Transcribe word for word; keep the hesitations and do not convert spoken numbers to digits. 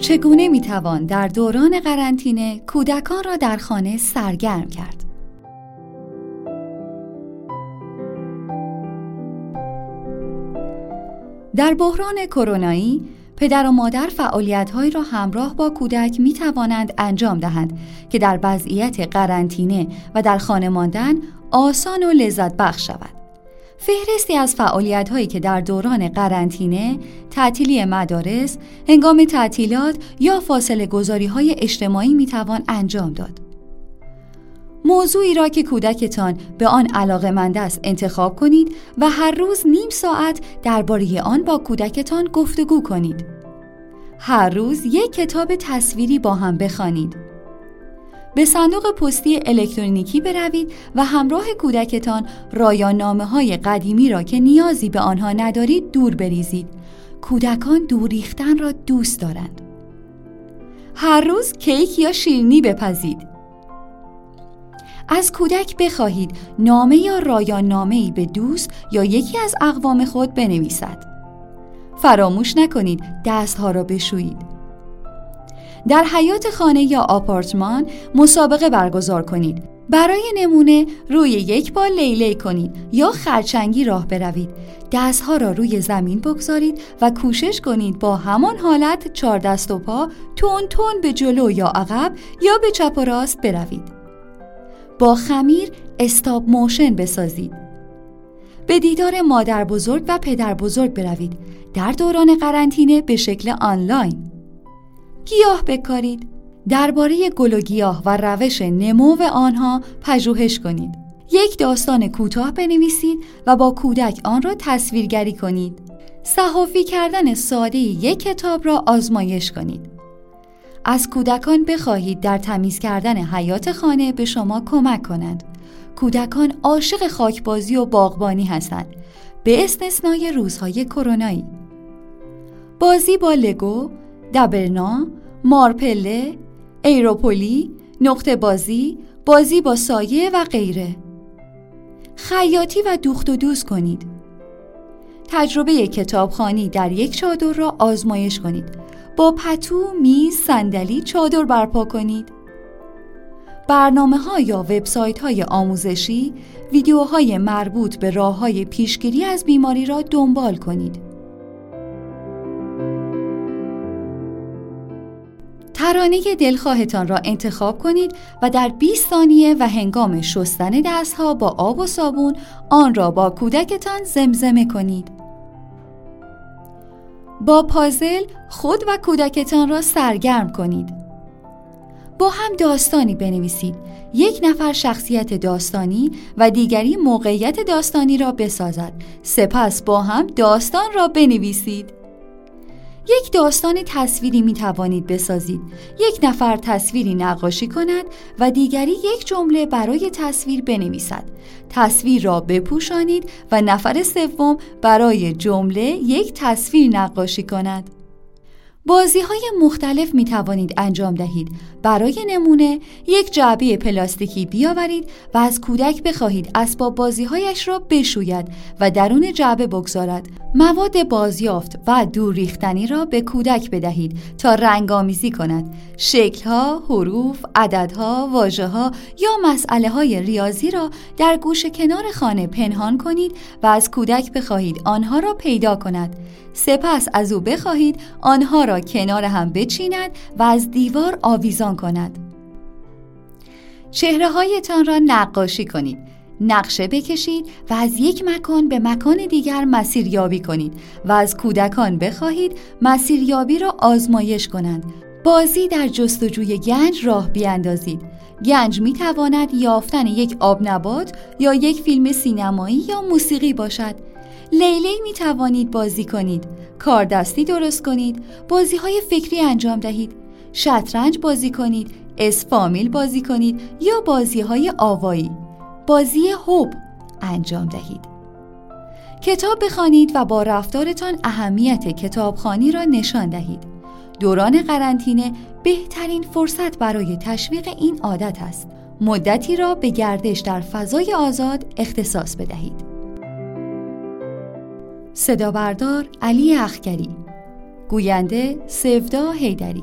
چگونه میتوان در دوران قرنطینه کودکان را در خانه سرگرم کرد؟ در بحران کرونایی، پدر و مادر فعالیت‌هایی را همراه با کودک می‌توانند انجام دهند که در وضعیت قرنطینه و در خانه ماندن آسان و لذت بخش شود. فهرستی از فعالیت‌هایی که در دوران قرنطینه، تعطیلی مدارس، هنگام تعطیلات یا فاصله‌گذاری‌های اجتماعی می‌توان انجام داد. موضوعی را که کودکتان به آن علاقه‌مند است انتخاب کنید و هر روز نیم ساعت درباره آن با کودکتان گفتگو کنید. هر روز یک کتاب تصویری با هم بخوانید. به صندوق پستی الکترونیکی بروید و همراه کودکتان رایانامه‌های قدیمی را که نیازی به آنها ندارید دور بریزید. کودکان دور ریختن را دوست دارند. هر روز کیک یا شیرینی بپزید. از کودک بخواهید نامه یا رایانامه‌ای به دوست یا یکی از اقوام خود بنویسد. فراموش نکنید دستها را بشویید. در حیاط خانه یا آپارتمان مسابقه برگزار کنید. برای نمونه روی یک بال لیلی کنید یا خرچنگی راه بروید. دستها را روی زمین بگذارید و کوشش کنید با همان حالت چهار دست و پا تون تون به جلو یا عقب یا به چپ و راست بروید. با خمیر استاپ موشن بسازید. به دیدار مادر بزرگ و پدر بزرگ بروید. در دوران قرنطینه به شکل آنلاین. گیاه بکارید. درباره گل و گیاه و روش نمو آنها پژوهش کنید. یک داستان کوتاه بنویسید و با کودک آن را تصویرگری کنید. صحافی کردن ساده یک کتاب را آزمایش کنید. از کودکان بخواهید در تمیز کردن حیاط خانه به شما کمک کنند. کودکان عاشق خاکبازی و باغبانی هستند، به استثنای روزهای کرونایی. بازی با لگو، دبرنا، مارپله، ایروپولی، نقطه بازی، بازی با سایه و غیره. خیاطی و دوخت و دوز کنید. تجربه کتابخوانی در یک چادر را آزمایش کنید. با پتو، میز، صندلی چادر برپا کنید. برنامه‌ها یا وبسایت‌های آموزشی، ویدیوهای مربوط به راه‌های پیشگیری از بیماری را دنبال کنید. ترانه دلخواهتان را انتخاب کنید و در بیست ثانیه و هنگام شستن دست‌ها با آب و صابون آن را با کودکتان زمزمه کنید. با پازل خود و کودکتان را سرگرم کنید. با هم داستانی بنویسید. یک نفر شخصیت داستانی و دیگری موقعیت داستانی را بسازد. سپس با هم داستان را بنویسید. یک داستان تصویری می توانید بسازید. یک نفر تصویری نقاشی کند و دیگری یک جمله برای تصویر بنویسد. تصویر را بپوشانید و نفر سوم برای جمله یک تصویر نقاشی کند. بازی های مختلف می توانید انجام دهید. برای نمونه یک جعبه پلاستیکی بیاورید و از کودک بخواهید اسباب بازی هایش را بشوید و درون جعبه بگذارد. مواد بازیافت و دور ریختنی را به کودک بدهید تا رنگ‌آمیزی کند. شکل ها، حروف، عددها، واژه ها یا مسئله های ریاضی را در گوشه کنار خانه پنهان کنید و از کودک بخواهید آنها را پیدا کند. سپس از او بخواهید آنها را کنار هم بچیند و از دیوار آویزان کند. چهره هایتان را نقاشی کنید. نقشه بکشید و از یک مکان به مکان دیگر مسیریابی کنید و از کودکان بخواهید مسیریابی را آزمایش کنند. بازی در جستجوی گنج راه بیاندازید. گنج می تواند یافتن یک آبنبات یا یک فیلم سینمایی یا موسیقی باشد. لیلی می توانید بازی کنید، کاردستی درست کنید، بازی های فکری انجام دهید، شطرنج بازی کنید، اسفامیل بازی کنید یا بازی های آوایی، بازی حب انجام دهید. کتاب بخوانید و با رفتارتان اهمیت کتابخوانی را نشان دهید. دوران قرنطینه بهترین فرصت برای تشویق این عادت است. مدتی را به گردش در فضای آزاد اختصاص بدهید. صدابردار علی اخگری، گوینده سوده هایدری.